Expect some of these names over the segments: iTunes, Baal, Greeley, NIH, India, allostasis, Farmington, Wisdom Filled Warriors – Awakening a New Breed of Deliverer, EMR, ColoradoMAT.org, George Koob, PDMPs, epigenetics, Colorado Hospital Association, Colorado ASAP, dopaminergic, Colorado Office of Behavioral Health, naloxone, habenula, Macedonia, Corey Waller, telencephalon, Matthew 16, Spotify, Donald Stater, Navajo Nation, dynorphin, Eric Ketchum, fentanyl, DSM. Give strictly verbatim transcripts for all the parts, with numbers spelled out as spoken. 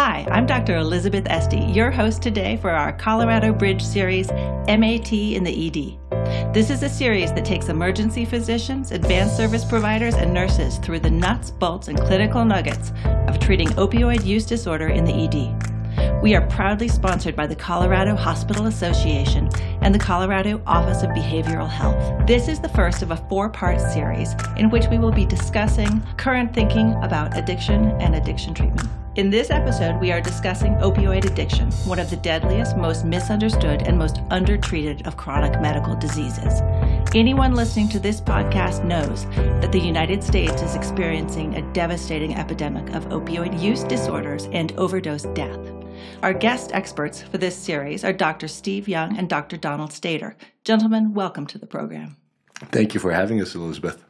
Hi, I'm Doctor Elizabeth Esty, your host today for our Colorado Bridge series, M A T in the E D. This is a series that takes emergency physicians, advanced service providers, and nurses through the nuts, bolts, and clinical nuggets of treating opioid use disorder in the E D. We are proudly sponsored by the Colorado Hospital Association and the Colorado Office of Behavioral Health. This is the first of a four-part series in which we will be discussing current thinking about addiction and addiction treatment. In this episode, we are discussing opioid addiction, one of the deadliest, most misunderstood, and most undertreated of chronic medical diseases. Anyone listening to this podcast knows that the United States is experiencing a devastating epidemic of opioid use disorders and overdose death. Our guest experts for this series are Doctor Steve Young and Doctor Donald Stater. Gentlemen, welcome to the program. Thank you for having us, Elizabeth.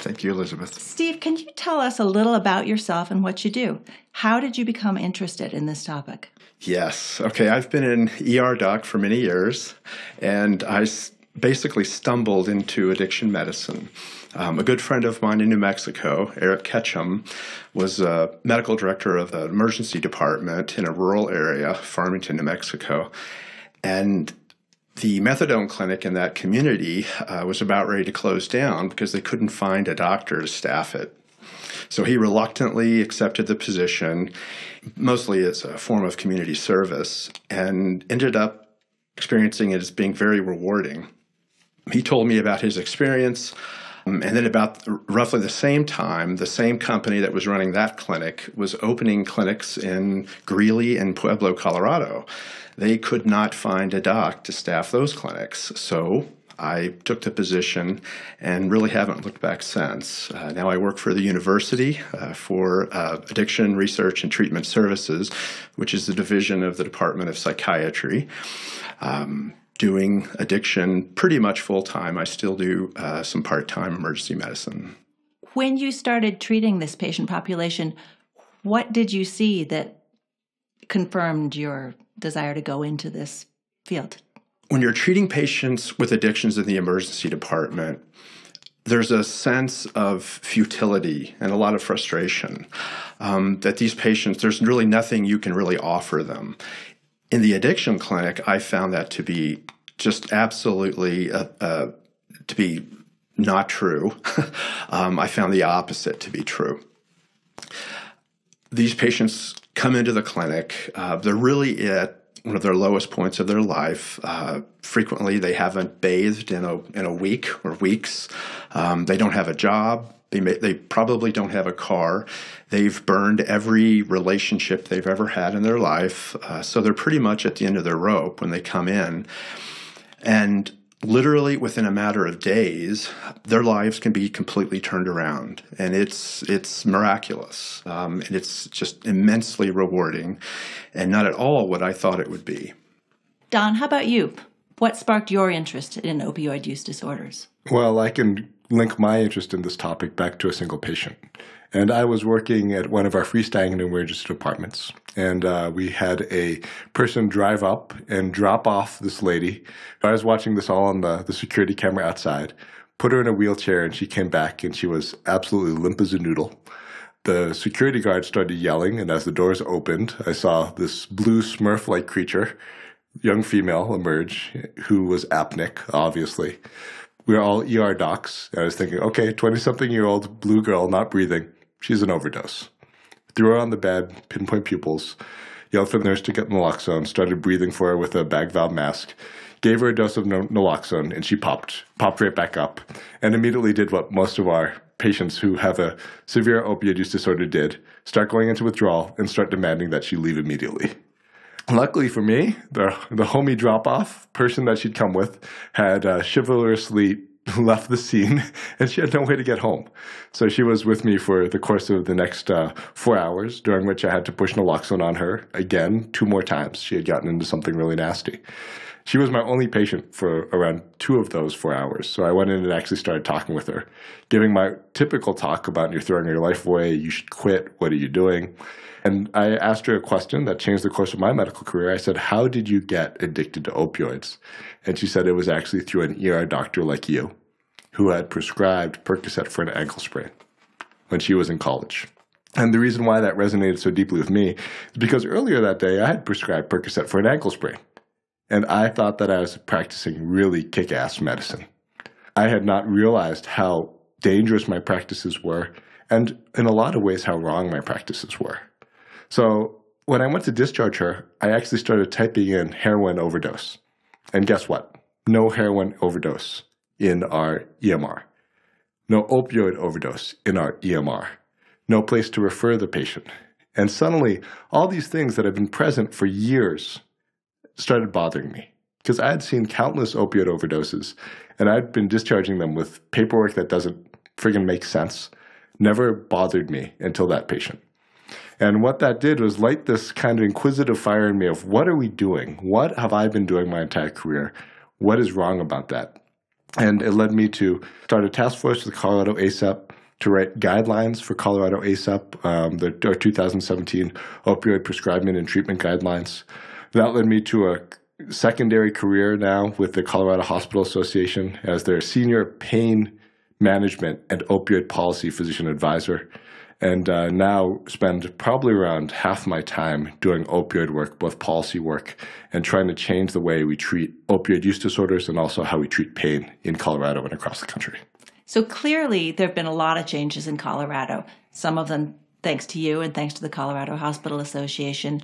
Thank you, Elizabeth. Steve, can you tell us a little about yourself and what you do? How did you become interested in this topic? Yes. Okay, I've been an E R doc for many years, and I basically stumbled into addiction medicine. Um, a good friend of mine in New Mexico, Eric Ketchum, was a medical director of the emergency department in a rural area, Farmington, New Mexico, and the methadone clinic in that community uh, was about ready to close down because they couldn't find a doctor to staff it. So he reluctantly accepted the position, mostly as a form of community service, and ended up experiencing it as being very rewarding. He told me about his experience, um, and then about roughly the same time, the same company that was running that clinic was opening clinics in Greeley and Pueblo, Colorado. They could not find a doc to staff those clinics. So I took the position and really haven't looked back since. Uh, now I work for the university uh, for uh, Addiction Research and Treatment Services, which is the division of the Department of Psychiatry, um, doing addiction pretty much full-time. I still do uh, some part-time emergency medicine. When you started treating this patient population, what did you see that confirmed your desire to go into this field? When you're treating patients with addictions in the emergency department, there's a sense of futility and a lot of frustration um, that these patients, there's really nothing you can really offer them. In the addiction clinic, I found that to be just absolutely uh, uh, to be not true. um, I found the opposite to be true. These patients come into the clinic. Uh, they're really at one of their lowest points of their life. Uh, frequently, they haven't bathed in a in a week or weeks. Um, they don't have a job. They may, they probably don't have a car. They've burned every relationship they've ever had in their life. Uh, so they're pretty much at the end of their rope when they come in. And literally within a matter of days, their lives can be completely turned around, and it's it's miraculous, um, and it's just immensely rewarding, and not at all what I thought it would be. Don, how about you? What sparked your interest in opioid use disorders? Well, I can link my interest in this topic back to a single patient, and I was working at one of our freestanding emergency departments, and uh, we had a person drive up and drop off this lady. I was watching this all on the, the security camera outside, put her in a wheelchair, and she came back, and she was absolutely limp as a noodle. The security guard started yelling, and as the doors opened, I saw this blue Smurf-like creature, young female, emerge, who was apneic, obviously. We were all E R docs. I was thinking, okay, twenty-something-year-old blue girl not breathing. She's an overdose. Threw her on the bed, pinpoint pupils, yelled for the nurse to get naloxone, started breathing for her with a bag valve mask, gave her a dose of naloxone, and she popped, popped right back up, and immediately did what most of our patients who have a severe opioid use disorder did, start going into withdrawal and start demanding that she leave immediately. Luckily for me, the the homie drop-off person that she'd come with had uh, chivalrously left the scene, and she had no way to get home. So she was with me for the course of the next uh, four hours, during which I had to push naloxone on her again two more times. She had gotten into something really nasty. She was my only patient for around two of those four hours. So I went in and actually started talking with her, giving my typical talk about you're throwing your life away, you should quit, what are you doing? And I asked her a question that changed the course of my medical career. I said, how did you get addicted to opioids? And she said it was actually through an E R doctor like you who had prescribed Percocet for an ankle sprain when she was in college. And the reason why that resonated so deeply with me is because earlier that day, I had prescribed Percocet for an ankle sprain. And I thought that I was practicing really kick-ass medicine. I had not realized how dangerous my practices were, and in a lot of ways, how wrong my practices were. So when I went to discharge her, I actually started typing in heroin overdose. And guess what? No heroin overdose in our E M R. No opioid overdose in our E M R. No place to refer the patient. And suddenly, all these things that have been present for years started bothering me, because I had seen countless opioid overdoses, and I'd been discharging them with paperwork that doesn't friggin' make sense. Never bothered me until that patient. And what that did was light this kind of inquisitive fire in me of, what are we doing? What have I been doing my entire career? What is wrong about that? And it led me to start a task force with Colorado ASAP to write guidelines for Colorado ASAP, um, the our two thousand seventeen opioid prescribing and treatment guidelines. That led me to a secondary career now with the Colorado Hospital Association as their senior pain management and opioid policy physician advisor, and uh, now spend probably around half my time doing opioid work, both policy work and trying to change the way we treat opioid use disorders and also how we treat pain in Colorado and across the country. So clearly there have been a lot of changes in Colorado, some of them thanks to you and thanks to the Colorado Hospital Association.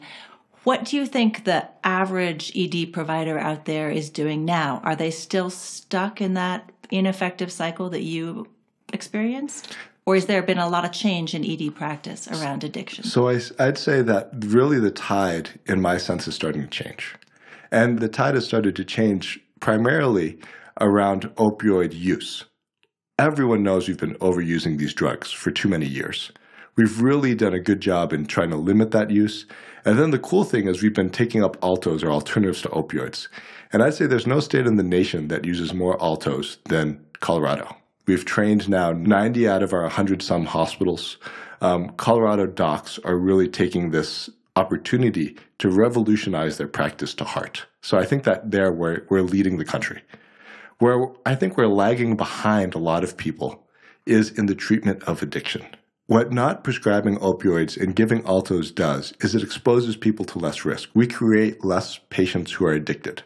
What do you think the average E D provider out there is doing now? Are they still stuck in that ineffective cycle that you experienced? Or has there been a lot of change in E D practice around addiction? So I, I'd say that really the tide, in my sense, is starting to change. And the tide has started to change primarily around opioid use. Everyone knows we've been overusing these drugs for too many years. We've really done a good job in trying to limit that use. And then the cool thing is we've been taking up altos, or alternatives to opioids. And I'd say there's no state in the nation that uses more altos than Colorado. We've trained now ninety out of our one hundred some hospitals. Um, Colorado docs are really taking this opportunity to revolutionize their practice to heart. So I think that there we're, we're leading the country. Where I think we're lagging behind a lot of people is in the treatment of addiction. What not prescribing opioids and giving altos does is it exposes people to less risk. We create less patients who are addicted.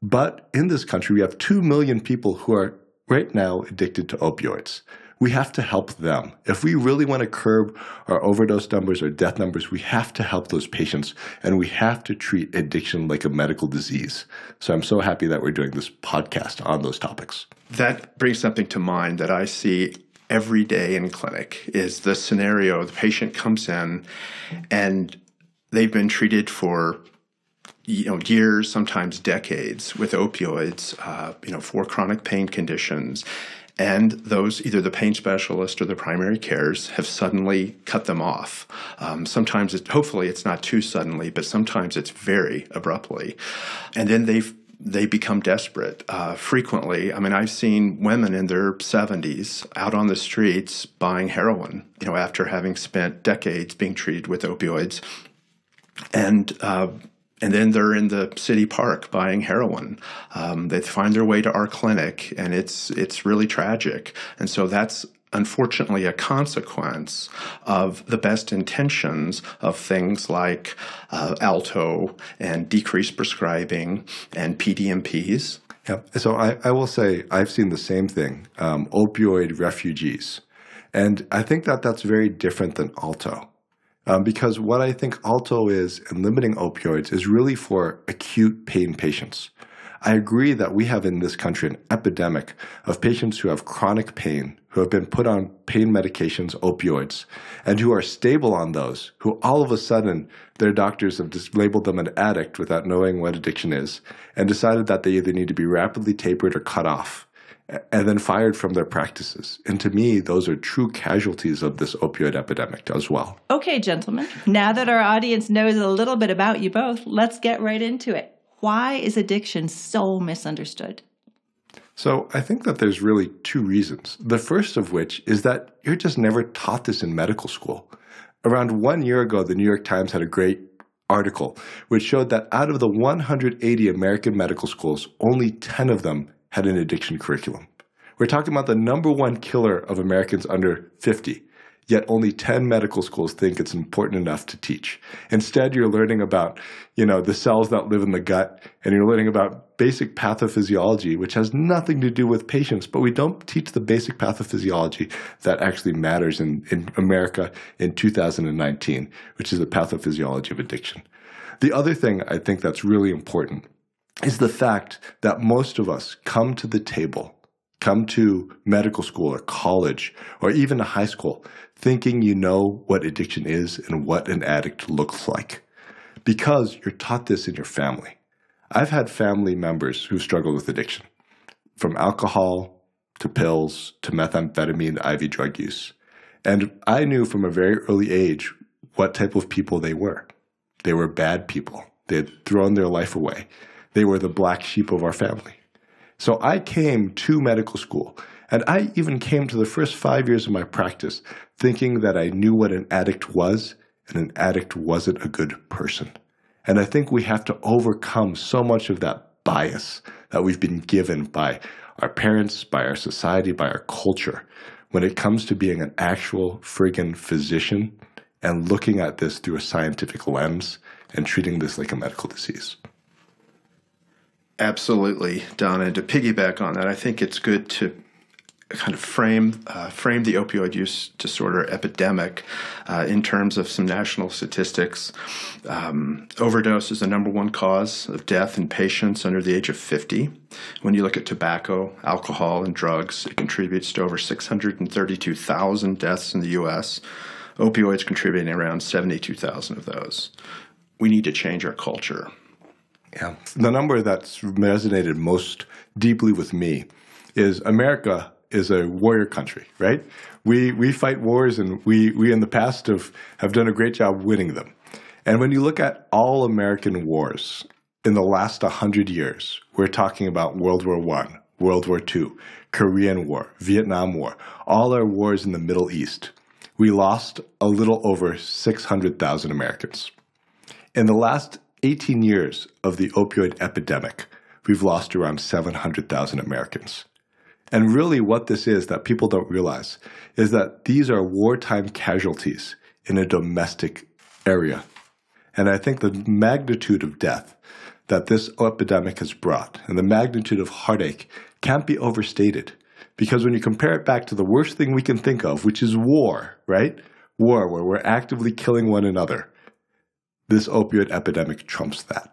But in this country, we have two million people who are right now addicted to opioids. We have to help them. If we really want to curb our overdose numbers or death numbers, we have to help those patients, and we have to treat addiction like a medical disease. So I'm so happy that we're doing this podcast on those topics. That brings something to mind that I see every day in clinic is the scenario. The patient comes in and they've been treated for, you know, years, sometimes decades with opioids, uh, you know, for chronic pain conditions. And those, either the pain specialist or the primary cares have suddenly cut them off. Um, sometimes, it, hopefully it's not too suddenly, but sometimes it's very abruptly. And then they've They become desperate uh, frequently. I mean, I've seen women in their seventies out on the streets buying heroin, you know, after having spent decades being treated with opioids. And uh, and then they're in the city park buying heroin. Um, they find their way to our clinic, and it's it's really tragic. And so that's unfortunately a consequence of the best intentions of things like uh, Alto and decreased prescribing and P D M Ps. Yep. So I, I will say I've seen the same thing, um, opioid refugees. And I think that that's very different than Alto, um, because what I think Alto is in limiting opioids is really for acute pain patients. I agree that we have in this country an epidemic of patients who have chronic pain, who have been put on pain medications, opioids, and who are stable on those, who all of a sudden their doctors have just labeled them an addict without knowing what addiction is, and decided that they either need to be rapidly tapered or cut off, and then fired from their practices. And to me, those are true casualties of this opioid epidemic as well. Okay, gentlemen, now that our audience knows a little bit about you both, let's get right into it. Why is addiction so misunderstood? So I think that there's really two reasons. The first of which is that you're just never taught this in medical school. Around one year ago, the New York Times had a great article which showed that out of the one hundred eighty American medical schools, only ten of them had an addiction curriculum. We're talking about the number one killer of Americans under fifty yet only ten medical schools think it's important enough to teach. Instead, you're learning about, you know, the cells that live in the gut, and you're learning about basic pathophysiology, which has nothing to do with patients, but we don't teach the basic pathophysiology that actually matters in, in America in two thousand nineteen, which is the pathophysiology of addiction. The other thing I think that's really important is the fact that most of us come to the table, come to medical school or college or even a high school thinking you know what addiction is and what an addict looks like because you're taught this in your family. I've had family members who struggled with addiction, from alcohol to pills to methamphetamine to I V drug use. And I knew from a very early age what type of people they were. They were bad people. They had thrown their life away. They were the black sheep of our family. So I came to medical school, and I even came to the first five years of my practice thinking that I knew what an addict was, and an addict wasn't a good person. And I think we have to overcome so much of that bias that we've been given by our parents, by our society, by our culture, when it comes to being an actual friggin' physician and looking at this through a scientific lens and treating this like a medical disease. Absolutely, Don. And to piggyback on that, I think it's good to kind of frame uh, frame the opioid use disorder epidemic uh, in terms of some national statistics. Um, overdose is the number one cause of death in patients under the age of fifty. When you look at tobacco, alcohol, and drugs, it contributes to over six hundred thirty-two thousand deaths in the U S, opioids contributing around seventy-two thousand of those. We need to change our culture. Yeah. The number that's resonated most deeply with me is America is a warrior country, right? We we fight wars, and we, we in the past have, have done a great job winning them. And when you look at all American wars in the last one hundred years, we're talking about World War One, World War Two, Korean War, Vietnam War, all our wars in the Middle East. We lost a little over six hundred thousand Americans. In the last eighteen years of the opioid epidemic, we've lost around seven hundred thousand Americans. And really what this is that people don't realize is that these are wartime casualties in a domestic area. And I think the magnitude of death that this epidemic has brought and the magnitude of heartache can't be overstated, because when you compare it back to the worst thing we can think of, which is war, right? War, where we're actively killing one another. This opioid epidemic trumps that.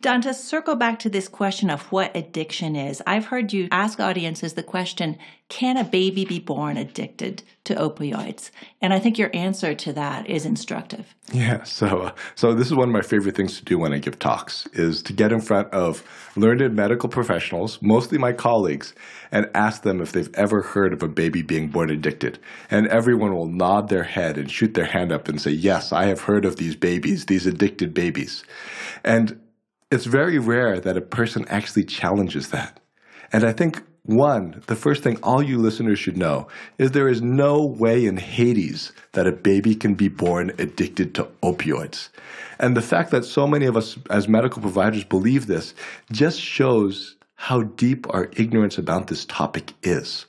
Don, to circle back to this question of what addiction is, I've heard you ask audiences the question, can a baby be born addicted to opioids? And I think your answer to that is instructive. Yeah, so uh, so this is one of my favorite things to do when I give talks, is to get in front of learned medical professionals, mostly my colleagues, and ask them if they've ever heard of a baby being born addicted. And everyone will nod their head and shoot their hand up and say, yes, I have heard of these babies, these addicted babies. And it's very rare that a person actually challenges that. And I think, one, the first thing all you listeners should know is there is no way in Hades that a baby can be born addicted to opioids. And the fact that so many of us as medical providers believe this just shows how deep our ignorance about this topic is.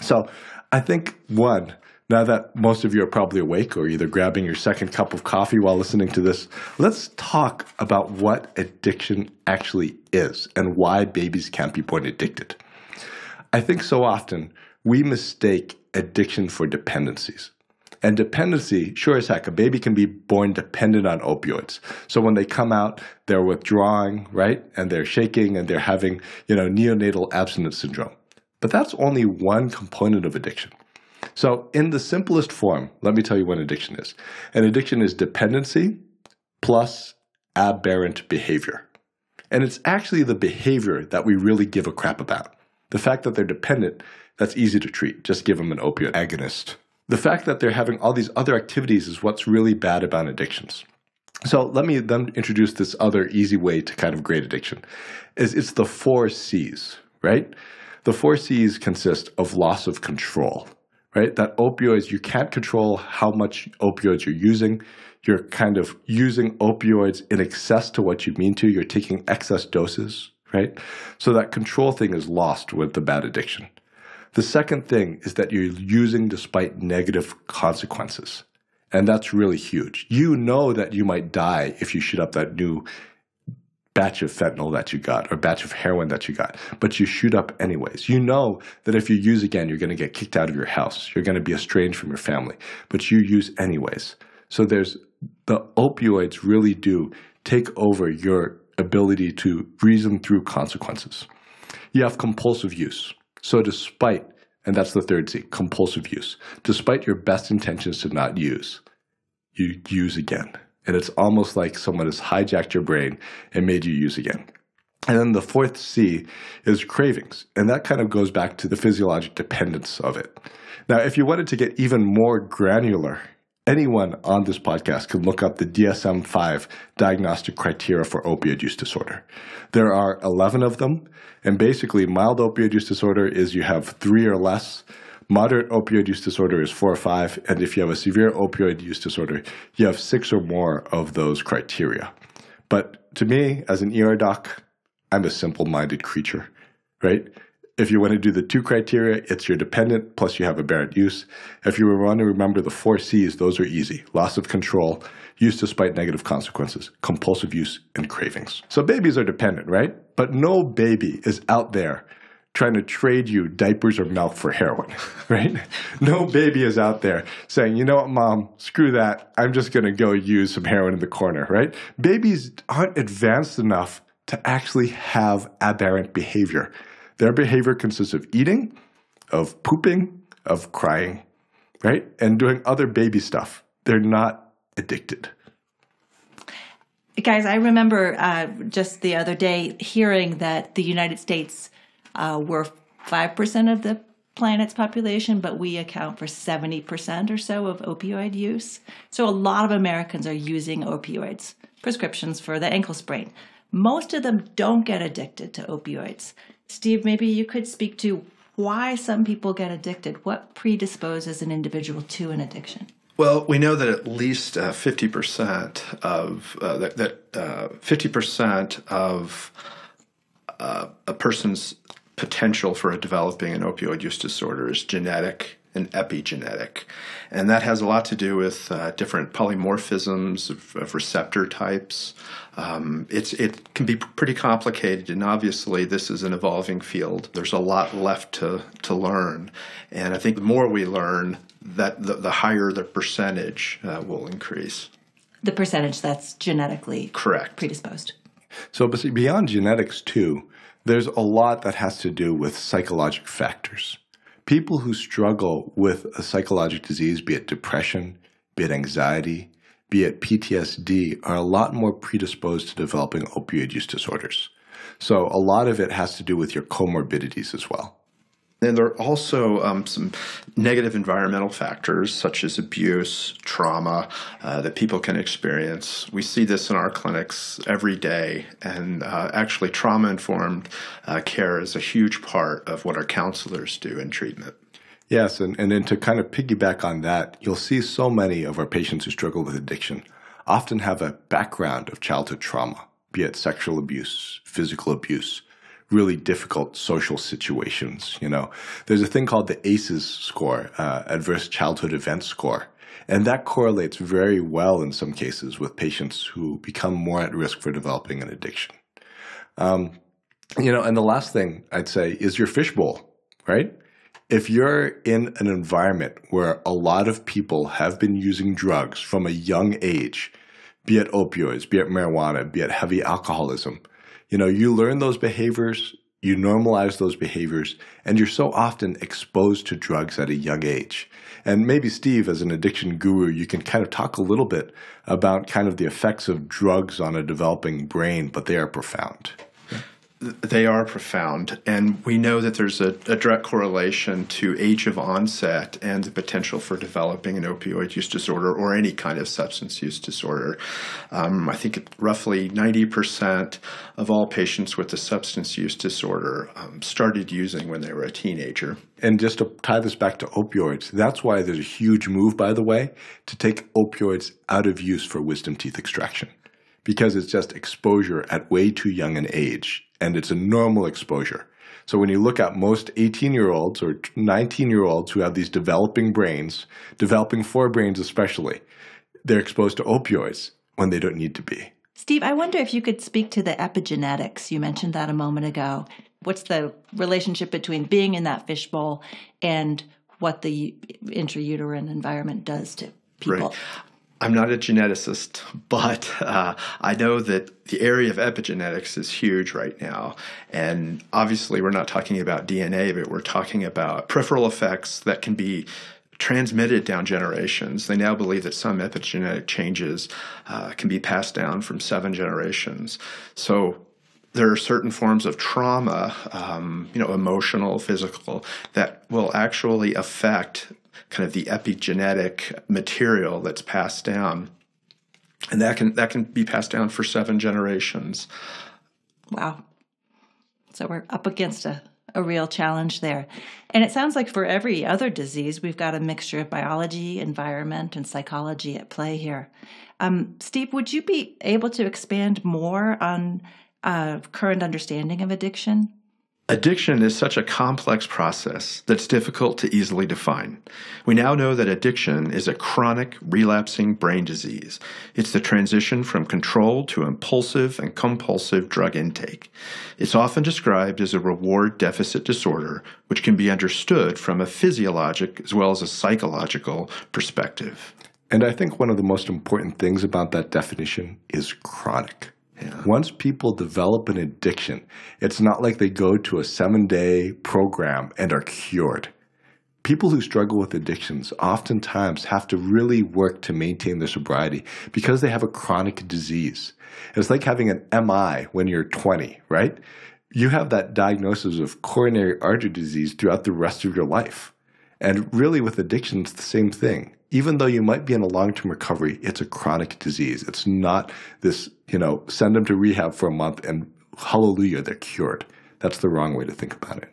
So I think, one, now that most of you are probably awake or either grabbing your second cup of coffee while listening to this, let's talk about what addiction actually is and why babies can't be born addicted. I think so often we mistake addiction for dependencies. And dependency, sure as heck, a baby can be born dependent on opioids. So when they come out, they're withdrawing, right? And they're shaking and they're having, you know, neonatal abstinence syndrome. But that's only one component of addiction. So in the simplest form, let me tell you what addiction is. An addiction is dependency plus aberrant behavior. And it's actually the behavior that we really give a crap about. The fact that they're dependent, that's easy to treat. Just give them an opioid agonist. The fact that they're having all these other activities is what's really bad about addictions. So let me then introduce this other easy way to kind of grade addiction. Is it's the four C's, right? The four C's consist of loss of control. Right? That opioids, you can't control how much opioids you're using. You're kind of using opioids in excess to what you mean to. You're taking excess doses, right? So that control thing is lost with the bad addiction. The second thing is that you're using despite negative consequences. And that's really huge. You know that you might die if you shoot up that new batch of fentanyl that you got or batch of heroin that you got, but you shoot up anyways. You know that if you use again, you're going to get kicked out of your house. You're going to be estranged from your family, but you use anyways. So there's the opioids really do take over your ability to reason through consequences. You have compulsive use. So despite, and that's the third C, compulsive use, despite your best intentions to not use, you use again. And it's almost like someone has hijacked your brain and made you use again. And then the fourth C is cravings. And that kind of goes back to the physiologic dependence of it. Now, if you wanted to get even more granular, anyone on this podcast can look up the D S M five diagnostic criteria for opioid use disorder. There are eleven of them. And basically, mild opioid use disorder is you have three or less. Moderate opioid use disorder is four or five, and if you have a severe opioid use disorder, you have six or more of those criteria. But to me, as an E R doc, I'm a simple-minded creature, right? If you want to do the two criteria, it's your dependent, plus you have aberrant use. If you want to remember the four C's, those are easy. Loss of control, use despite negative consequences, compulsive use, and cravings. So babies are dependent, right? But no baby is out there trying to trade you diapers or milk for heroin, right? No baby is out there saying, you know what, mom, screw that. I'm just going to go use some heroin in the corner, right? Babies aren't advanced enough to actually have aberrant behavior. Their behavior consists of eating, of pooping, of crying, right? And doing other baby stuff. They're not addicted. Guys, I remember uh, just the other day hearing that the United States Uh, we're five percent of the planet's population, but we account for seventy percent or so of opioid use. So a lot of Americans are using opioids, prescriptions for the ankle sprain. Most of them don't get addicted to opioids. Steve, maybe you could speak to why some people get addicted. What predisposes an individual to an addiction? Well, we know that at least uh, fifty percent of uh, that, that uh, fifty percent of uh, a person's potential for developing an opioid use disorder is genetic and epigenetic. And that has a lot to do with uh, different polymorphisms of, of receptor types. Um, it's, it can be pretty complicated, and obviously this is an evolving field. There's a lot left to, to learn. And I think the more we learn, that the, the higher the percentage uh, will increase. The percentage that's genetically correct predisposed. So beyond genetics, too, there's a lot that has to do with psychologic factors. People who struggle with a psychological disease, be it depression, be it anxiety, be it P T S D, are a lot more predisposed to developing opioid use disorders. So a lot of it has to do with your comorbidities as well. And there are also um, some negative environmental factors such as abuse, trauma uh, that people can experience. We see this in our clinics every day, and uh, actually trauma-informed uh, care is a huge part of what our counselors do in treatment. Yes, and, and then to kind of piggyback on that, you'll see so many of our patients who struggle with addiction often have a background of childhood trauma, be it sexual abuse, physical abuse, really difficult social situations, you know. There's a thing called the ACEs score, uh, Adverse Childhood Event Score, and that correlates very well in some cases with patients who become more at risk for developing an addiction. Um, you know, and the last thing I'd say is your fishbowl, right? If you're in an environment where a lot of people have been using drugs from a young age, be it opioids, be it marijuana, be it heavy alcoholism, you know, you learn those behaviors, you normalize those behaviors, and you're so often exposed to drugs at a young age. And maybe, Steve, as an addiction guru, you can kind of talk a little bit about kind of the effects of drugs on a developing brain, but they are profound. They are profound, and we know that there's a, a direct correlation to age of onset and the potential for developing an opioid use disorder or any kind of substance use disorder. Um, I think roughly ninety percent of all patients with a substance use disorder um, started using when they were a teenager. And just to tie this back to opioids, that's why there's a huge move, by the way, to take opioids out of use for wisdom teeth extraction, because it's just exposure at way too young an age. And it's a normal exposure. So when you look at most eighteen-year-olds or nineteen-year-olds who have these developing brains, developing forebrains especially, they're exposed to opioids when they don't need to be. Steve, I wonder if you could speak to the epigenetics. You mentioned that a moment ago. What's the relationship between being in that fishbowl and what the intrauterine environment does to people? Right. I'm not a geneticist, but uh, I know that the area of epigenetics is huge right now. And obviously, we're not talking about D N A, but we're talking about peripheral effects that can be transmitted down generations. They now believe that some epigenetic changes uh, can be passed down from seven generations. So there are certain forms of trauma, um, you know, emotional, physical, that will actually affect kind of the epigenetic material that's passed down. And that can that can be passed down for seven generations. Wow. So we're up against a a real challenge there. And it sounds like for every other disease, we've got a mixture of biology, environment, and psychology at play here. Um, Steve, would you be able to expand more on uh, current understanding of addiction? Addiction is such a complex process that's difficult to easily define. We now know that addiction is a chronic, relapsing brain disease. It's the transition from control to impulsive and compulsive drug intake. It's often described as a reward deficit disorder, which can be understood from a physiologic as well as a psychological perspective. And I think one of the most important things about that definition is chronic. Yeah. Once people develop an addiction, it's not like they go to a seven-day program and are cured. People who struggle with addictions oftentimes have to really work to maintain their sobriety because they have a chronic disease. It's like having an M I when you're twenty, right? You have that diagnosis of coronary artery disease throughout the rest of your life. And really with addiction, it's the same thing. Even though you might be in a long-term recovery, it's a chronic disease. It's not this, you know, send them to rehab for a month and hallelujah, they're cured. That's the wrong way to think about it.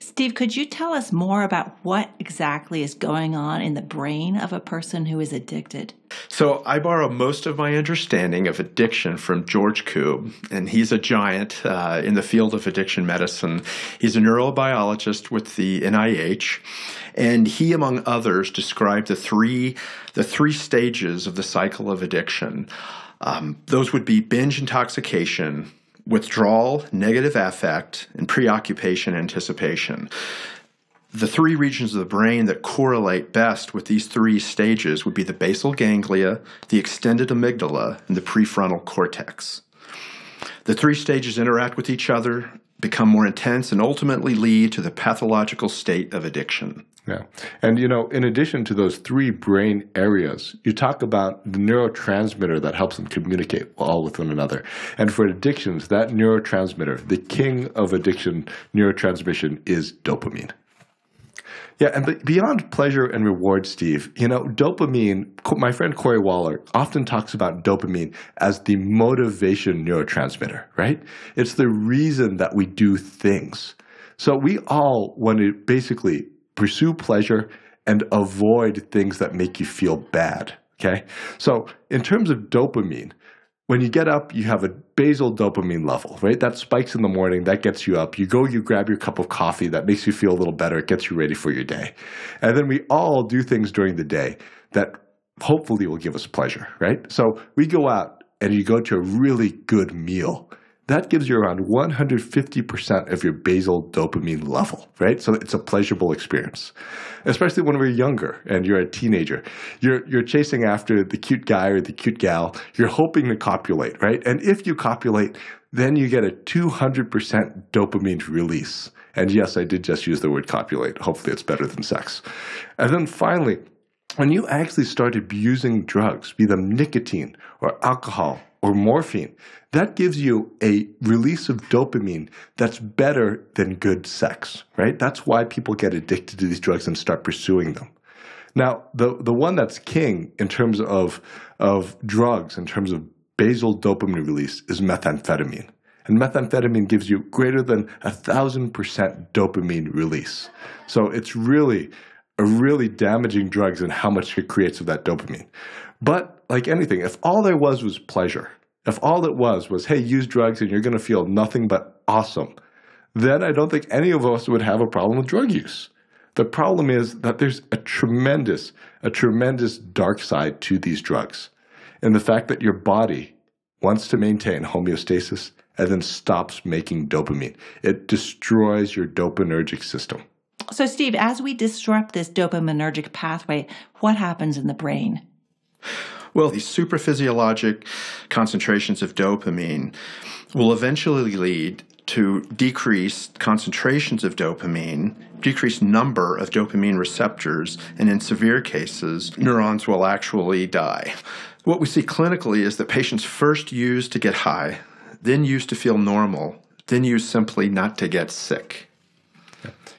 Steve, could you tell us more about what exactly is going on in the brain of a person who is addicted? So I borrow most of my understanding of addiction from George Koob, and he's a giant uh, in the field of addiction medicine. He's a neurobiologist with the N I H, and he, among others, described the three the three stages of the cycle of addiction. Um, those would be binge intoxication, withdrawal, negative affect, and preoccupation anticipation. The three regions of the brain that correlate best with these three stages would be the basal ganglia, the extended amygdala, and the prefrontal cortex. The three stages interact with each other, become more intense, and ultimately lead to the pathological state of addiction. Yeah. And, you know, in addition to those three brain areas, you talk about the neurotransmitter that helps them communicate all with one another. And for addictions, that neurotransmitter, the king of addiction neurotransmission, is dopamine. Yeah, and beyond pleasure and reward, Steve, you know, dopamine, my friend Corey Waller often talks about dopamine as the motivation neurotransmitter, right? It's the reason that we do things. So we all want to basically pursue pleasure and avoid things that make you feel bad, okay? So in terms of dopamine, when you get up, you have a basal dopamine level, right? That spikes in the morning. That gets you up. You go, you grab your cup of coffee. That makes you feel a little better. It gets you ready for your day. And then we all do things during the day that hopefully will give us pleasure, right? So we go out and you go to a really good meal. That gives you around one hundred fifty percent of your basal dopamine level, right? So it's a pleasurable experience, especially when we're younger and you're a teenager. You're, you're chasing after the cute guy or the cute gal. You're hoping to copulate, right? And if you copulate, then you get a two hundred percent dopamine release. And yes, I did just use the word copulate. Hopefully it's better than sex. And then finally, when you actually start abusing drugs, be them nicotine or alcohol or morphine, that gives you a release of dopamine that's better than good sex, right? That's why people get addicted to these drugs and start pursuing them. Now, the, the one that's king in terms of, of drugs, in terms of basal dopamine release, is methamphetamine. And methamphetamine gives you greater than one thousand percent dopamine release. So it's really, really damaging drugs and how much it creates of that dopamine. But like anything, if all there was was pleasure, if all it was was, hey, use drugs and you're going to feel nothing but awesome, then I don't think any of us would have a problem with drug use. The problem is that there's a tremendous, a tremendous dark side to these drugs. And the fact that your body wants to maintain homeostasis and then stops making dopamine. It destroys your dopaminergic system. So, Steve, as we disrupt this dopaminergic pathway, what happens in the brain? Well, these superphysiologic concentrations of dopamine will eventually lead to decreased concentrations of dopamine, decreased number of dopamine receptors, and in severe cases, neurons will actually die. What we see clinically is that patients first use to get high, then use to feel normal, then use simply not to get sick.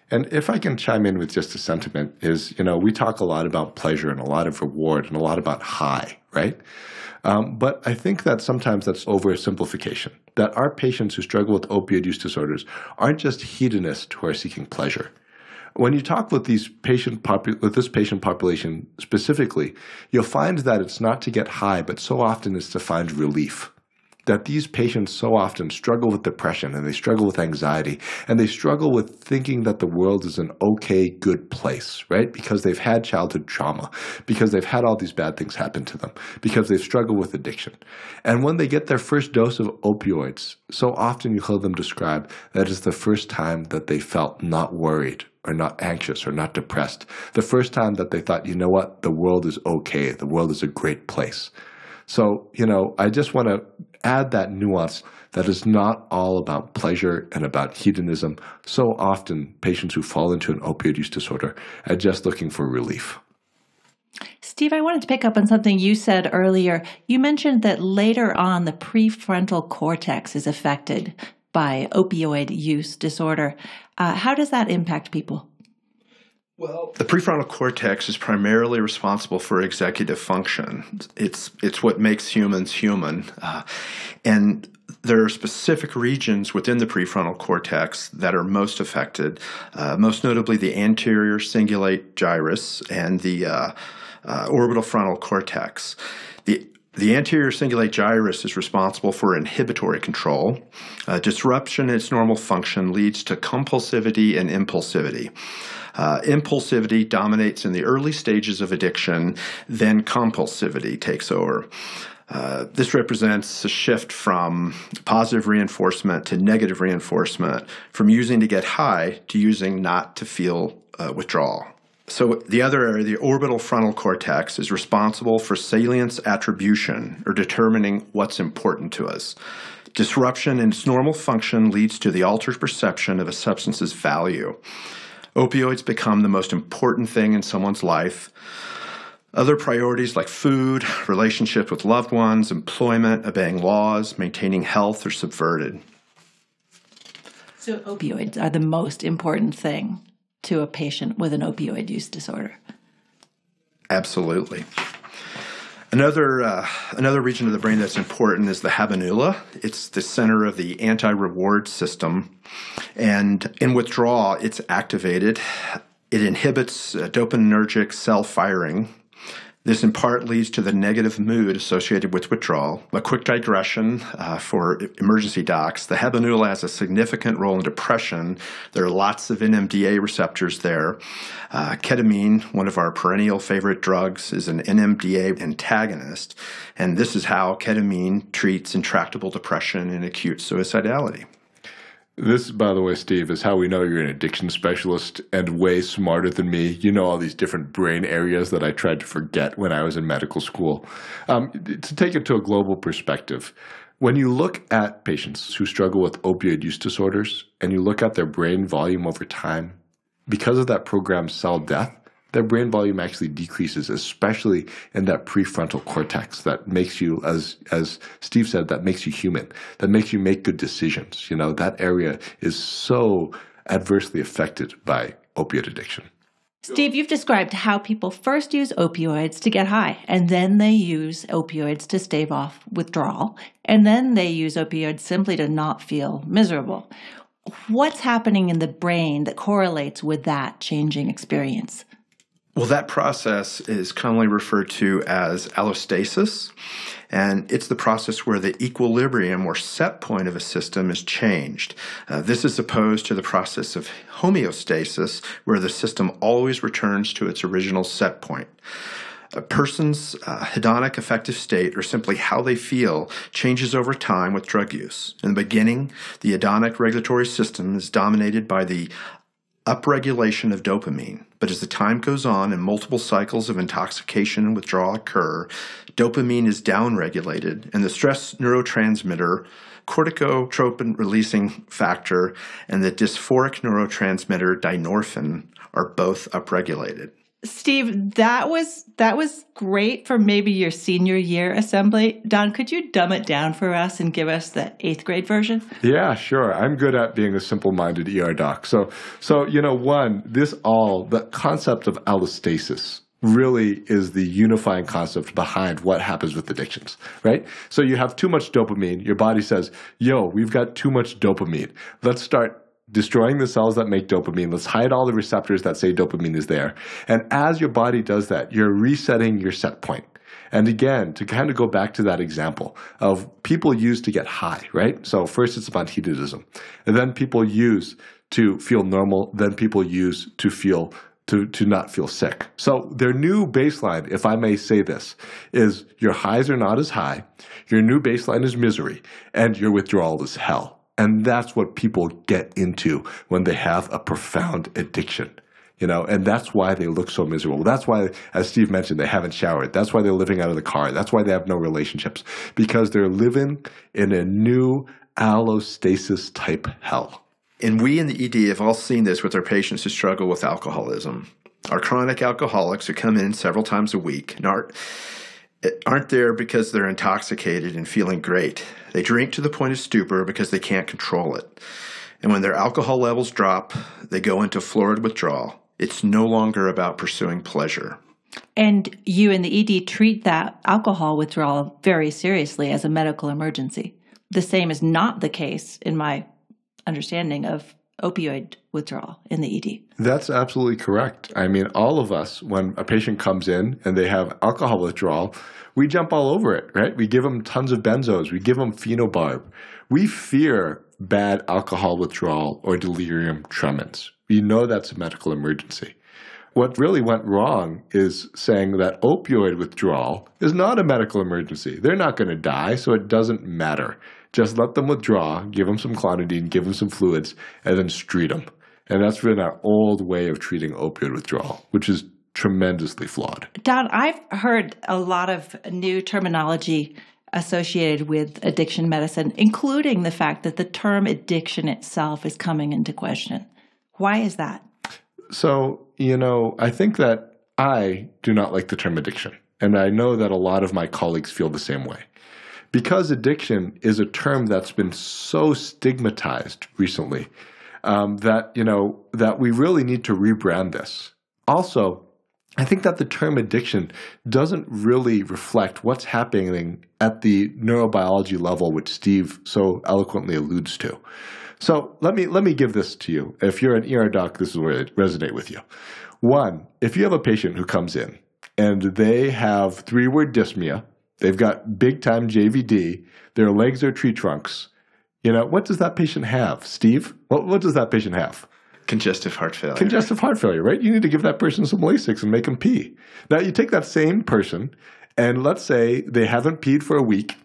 And if I can chime in with just a sentiment is, you know, we talk a lot about pleasure and a lot of reward and a lot about high, right? Um, but I think that sometimes that's oversimplification, that our patients who struggle with opioid use disorders aren't just hedonists who are seeking pleasure. When you talk with these patient popu- with this patient population specifically, you'll find that it's not to get high, but so often it's to find relief. That these patients so often struggle with depression and they struggle with anxiety and they struggle with thinking that the world is an okay, good place, right? Because they've had childhood trauma, because they've had all these bad things happen to them, because they've struggled with addiction. And when they get their first dose of opioids, so often you hear them describe that is the first time that they felt not worried or not anxious or not depressed. The first time that they thought, you know what, the world is okay, the world is a great place. So, you know, I just want to add that nuance that is not all about pleasure and about hedonism. So often, patients who fall into an opioid use disorder are just looking for relief. Steve, I wanted to pick up on something you said earlier. You mentioned that later on, the prefrontal cortex is affected by opioid use disorder. Uh, how does that impact people? Well, the prefrontal cortex is primarily responsible for executive function. It's it's what makes humans human. Uh, and there are specific regions within the prefrontal cortex that are most affected, uh, most notably the anterior cingulate gyrus and the uh, uh, orbital frontal cortex. The The anterior cingulate gyrus is responsible for inhibitory control. Uh, disruption in its normal function leads to compulsivity and impulsivity. Uh, impulsivity dominates in the early stages of addiction, then compulsivity takes over. Uh, this represents a shift from positive reinforcement to negative reinforcement, from using to get high to using not to feel uh, withdrawal. So the other area, the orbital frontal cortex, is responsible for salience attribution, or determining what's important to us. Disruption in its normal function leads to the altered perception of a substance's value. Opioids become the most important thing in someone's life. Other priorities like food, relationships with loved ones, employment, obeying laws, maintaining health are subverted. So opioids are the most important thing to a patient with an opioid use disorder. Absolutely. Another uh, another region of the brain that's important is the habenula. It's the center of the anti-reward system. And in withdrawal, it's activated. It inhibits uh, dopaminergic cell firing. This in part leads to the negative mood associated with withdrawal. A quick digression uh, for emergency docs, the habenula has a significant role in depression. There are lots of N M D A receptors there. Uh, ketamine, one of our perennial favorite drugs, is an N M D A antagonist, and this is how ketamine treats intractable depression and acute suicidality. This, by the way, Steve, is how we know you're an addiction specialist and way smarter than me. You know all these different brain areas that I tried to forget when I was in medical school. Um, to take it to a global perspective, when you look at patients who struggle with opioid use disorders and you look at their brain volume over time, because of that programmed cell death, their brain volume actually decreases, especially in that prefrontal cortex that makes you, as as Steve said, that makes you human, that makes you make good decisions. You know, that area is so adversely affected by opioid addiction. Steve, you've described how people first use opioids to get high, and then they use opioids to stave off withdrawal, and then they use opioids simply to not feel miserable. What's happening in the brain that correlates with that changing experience? Well, that process is commonly referred to as allostasis, and it's the process where the equilibrium or set point of a system is changed. Uh, this is opposed to the process of homeostasis, where the system always returns to its original set point. A person's uh, hedonic affective state, or simply how they feel, changes over time with drug use. In the beginning, the hedonic regulatory system is dominated by the upregulation of dopamine, but as the time goes on and multiple cycles of intoxication and withdrawal occur, dopamine is downregulated, and the stress neurotransmitter, corticotropin-releasing factor, and the dysphoric neurotransmitter dynorphin are both upregulated. Steve, that was that was great for maybe your senior year assembly. Don, could you dumb it down for us and give us the eighth grade version? Yeah, sure. I'm good at being a simple-minded E R doc. So, so you know, one, this all, the concept of allostasis really is the unifying concept behind what happens with addictions, right? So you have too much dopamine. Your body says, yo, we've got too much dopamine. Let's start destroying the cells that make dopamine. Let's hide all the receptors that say dopamine is there. And as your body does that, you're resetting your set point. And again, to kind of go back to that example of people use to get high, right? So first it's about hedonism. And then people use to feel normal. Then people use to feel to to not feel sick. So their new baseline, if I may say this, is your highs are not as high. Your new baseline is misery. And your withdrawal is hell. And that's what people get into when they have a profound addiction, you know, and that's why they look so miserable. That's why, as Steve mentioned, they haven't showered. That's why they're living out of the car. That's why they have no relationships, because they're living in a new allostasis type hell. And we in the E D have all seen this with our patients who struggle with alcoholism. Our chronic alcoholics who come in several times a week and aren't aren't there because they're intoxicated and feeling great. They drink to the point of stupor because they can't control it. And when their alcohol levels drop, they go into florid withdrawal. It's no longer about pursuing pleasure. And you in the E D treat that alcohol withdrawal very seriously as a medical emergency. The same is not the case, in my understanding, of opioid withdrawal in the E D. That's absolutely correct. I mean, all of us, when a patient comes in and they have alcohol withdrawal, we jump all over it, right? We give them tons of benzos. We give them phenobarb. We fear bad alcohol withdrawal or delirium tremens. We know that's a medical emergency. What really went wrong is saying that opioid withdrawal is not a medical emergency. They're not going to die, so it doesn't matter. Just let them withdraw, give them some clonidine, give them some fluids, and then street them. And that's been our old way of treating opioid withdrawal, which is tremendously flawed. Don, I've heard a lot of new terminology associated with addiction medicine, including the fact that the term addiction itself is coming into question. Why is that? So, you know, I think that I do not like the term addiction. And I know that a lot of my colleagues feel the same way. Because addiction is a term that's been so stigmatized recently um, that, you know, that we really need to rebrand this. Also, I think that the term addiction doesn't really reflect what's happening at the neurobiology level, which Steve so eloquently alludes to. So let me, let me give this to you. If you're an E R doc, this is where it resonates with you. One, if you have a patient who comes in and they have three-word dyspnea, they've got big-time J V D. Their legs are tree trunks. You know, what does that patient have, Steve? What, what does that patient have? Congestive heart failure. Congestive heart failure, right? You need to give that person some Lasix and make them pee. Now, you take that same person, and let's say they haven't peed for a week.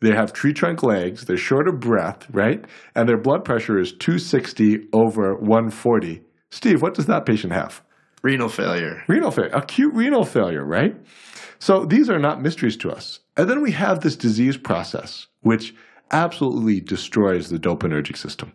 They have tree trunk legs. They're short of breath, right? And their blood pressure is two sixty over one forty. Steve, what does that patient have? Renal failure. Renal failure. Acute renal failure, right? So these are not mysteries to us. And then we have this disease process, which absolutely destroys the dopaminergic system,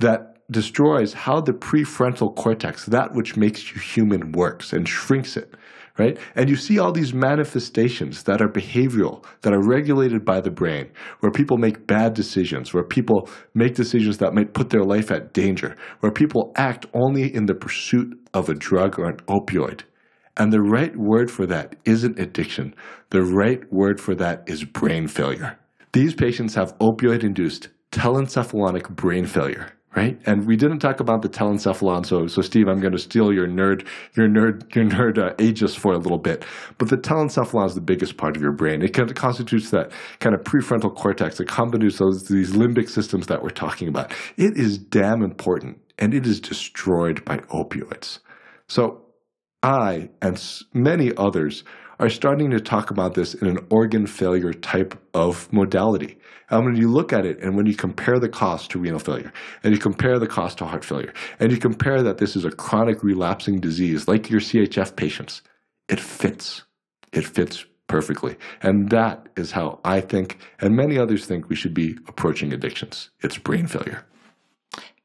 that destroys how the prefrontal cortex, that which makes you human, works and shrinks it, right? And you see all these manifestations that are behavioral, that are regulated by the brain, where people make bad decisions, where people make decisions that might put their life at danger, where people act only in the pursuit of a drug or an opioid. And the right word for that isn't addiction. The right word for that is brain failure. These patients have opioid-induced telencephalonic brain failure. right? And we didn't talk about the telencephalon. So, so Steve, I'm going to steal your nerd, your nerd, your nerd uh, aegis for a little bit. But the telencephalon is the biggest part of your brain. It kind of constitutes that kind of prefrontal cortex. It constitutes those these limbic systems that we're talking about. It is damn important, and it is destroyed by opioids. So I and many others are starting to talk about this in an organ failure type of modality. And when you look at it and when you compare the cost to renal failure and you compare the cost to heart failure and you compare that this is a chronic relapsing disease like your C H F patients, it fits. It fits perfectly. And that is how I think and many others think we should be approaching addictions. It's brain failure.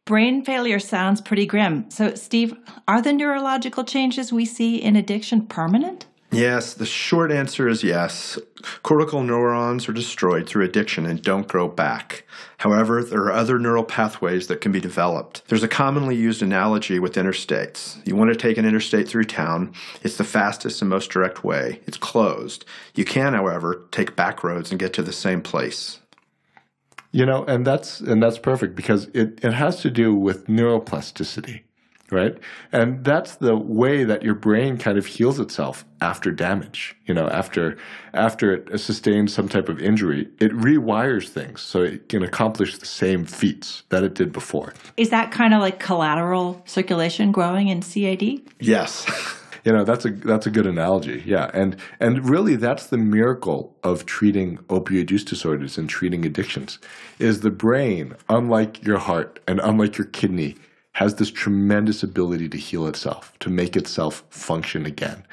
Brain failure sounds pretty grim. So, Steve, are the neurological changes we see in addiction permanent? Yes, the short answer is yes. Cortical neurons are destroyed through addiction and don't grow back. However, there are other neural pathways that can be developed. There's a commonly used analogy with interstates. You want to take an interstate through town. It's the fastest and most direct way. It's closed. You can, however, take back roads and get to the same place. You know, and that's and that's perfect because it, it has to do with neuroplasticity. Right? And that's the way that your brain kind of heals itself after damage, you know, after after it sustains some type of injury. It rewires things so it can accomplish the same feats that it did before. Is that kind of like collateral circulation growing in C A D? Yes. You know, that's a that's a good analogy. Yeah. And and really that's the miracle of treating opioid use disorders and treating addictions is the brain, unlike your heart and unlike your kidney, has this tremendous ability to heal itself, to make itself function again.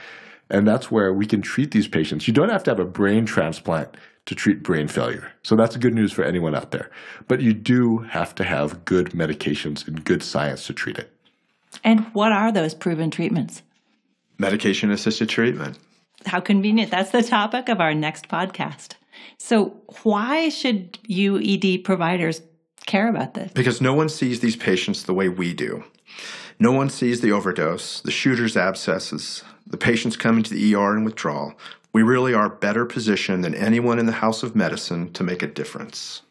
And that's where we can treat these patients. You don't have to have a brain transplant to treat brain failure. So that's good news for anyone out there. But you do have to have good medications and good science to treat it. And what are those proven treatments? Medication-assisted treatment. How convenient. That's the topic of our next podcast. So why should U E D providers care about this? Because no one sees these patients the way we do. No one sees the overdose, the shooter's abscesses, the patients coming to the E R in withdrawal. We really are better positioned than anyone in the house of medicine to make a difference.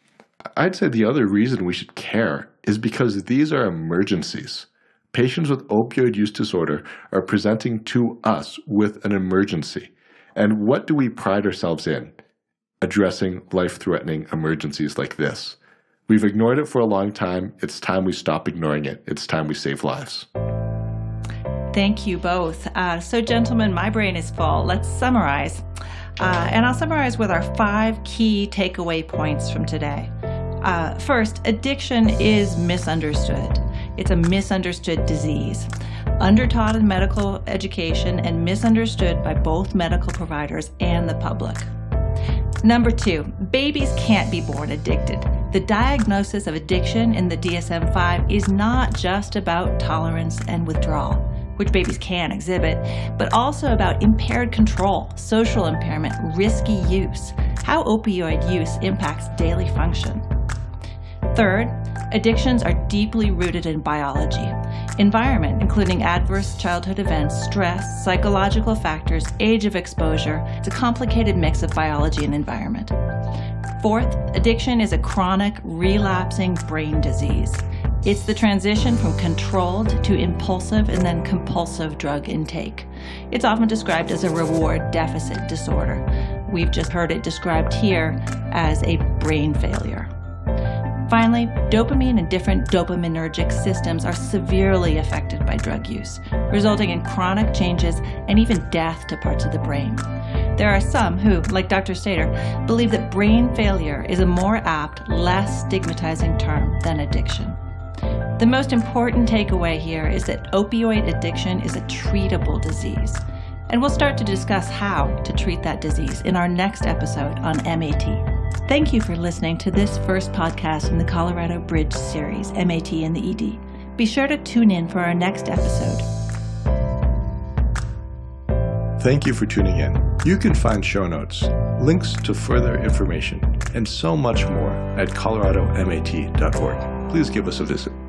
I'd say the other reason we should care is because these are emergencies. Patients with opioid use disorder are presenting to us with an emergency. And what do we pride ourselves in? Addressing life-threatening emergencies like this. We've ignored it for a long time. It's time we stop ignoring it. It's time we save lives. Thank you both. Uh, so, gentlemen, my brain is full. Let's summarize. Uh, and I'll summarize with our five key takeaway points from today. Uh, first, addiction is misunderstood. It's a misunderstood disease, undertaught in medical education and misunderstood by both medical providers and the public. Number two, babies can't be born addicted. The diagnosis of addiction in the D S M five is not just about tolerance and withdrawal, which babies can exhibit, but also about impaired control, social impairment, risky use, how opioid use impacts daily function. Third, addictions are deeply rooted in biology. Environment, including adverse childhood events, stress, psychological factors, age of exposure. It's a complicated mix of biology and environment. Fourth, addiction is a chronic, relapsing brain disease. It's the transition from controlled to impulsive and then compulsive drug intake. It's often described as a reward deficit disorder. We've just heard it described here as a brain failure. Finally, dopamine and different dopaminergic systems are severely affected by drug use, resulting in chronic changes and even death to parts of the brain. There are some who, like Doctor Stater, believe that brain failure is a more apt, less stigmatizing term than addiction. The most important takeaway here is that opioid addiction is a treatable disease, and we'll start to discuss how to treat that disease in our next episode on M A T. Thank you for listening to this first podcast in the Colorado Bridge series, M A T and the E D. Be sure to tune in for our next episode. Thank you for tuning in. You can find show notes, links to further information, and so much more at Colorado M A T dot org. Please give us a visit.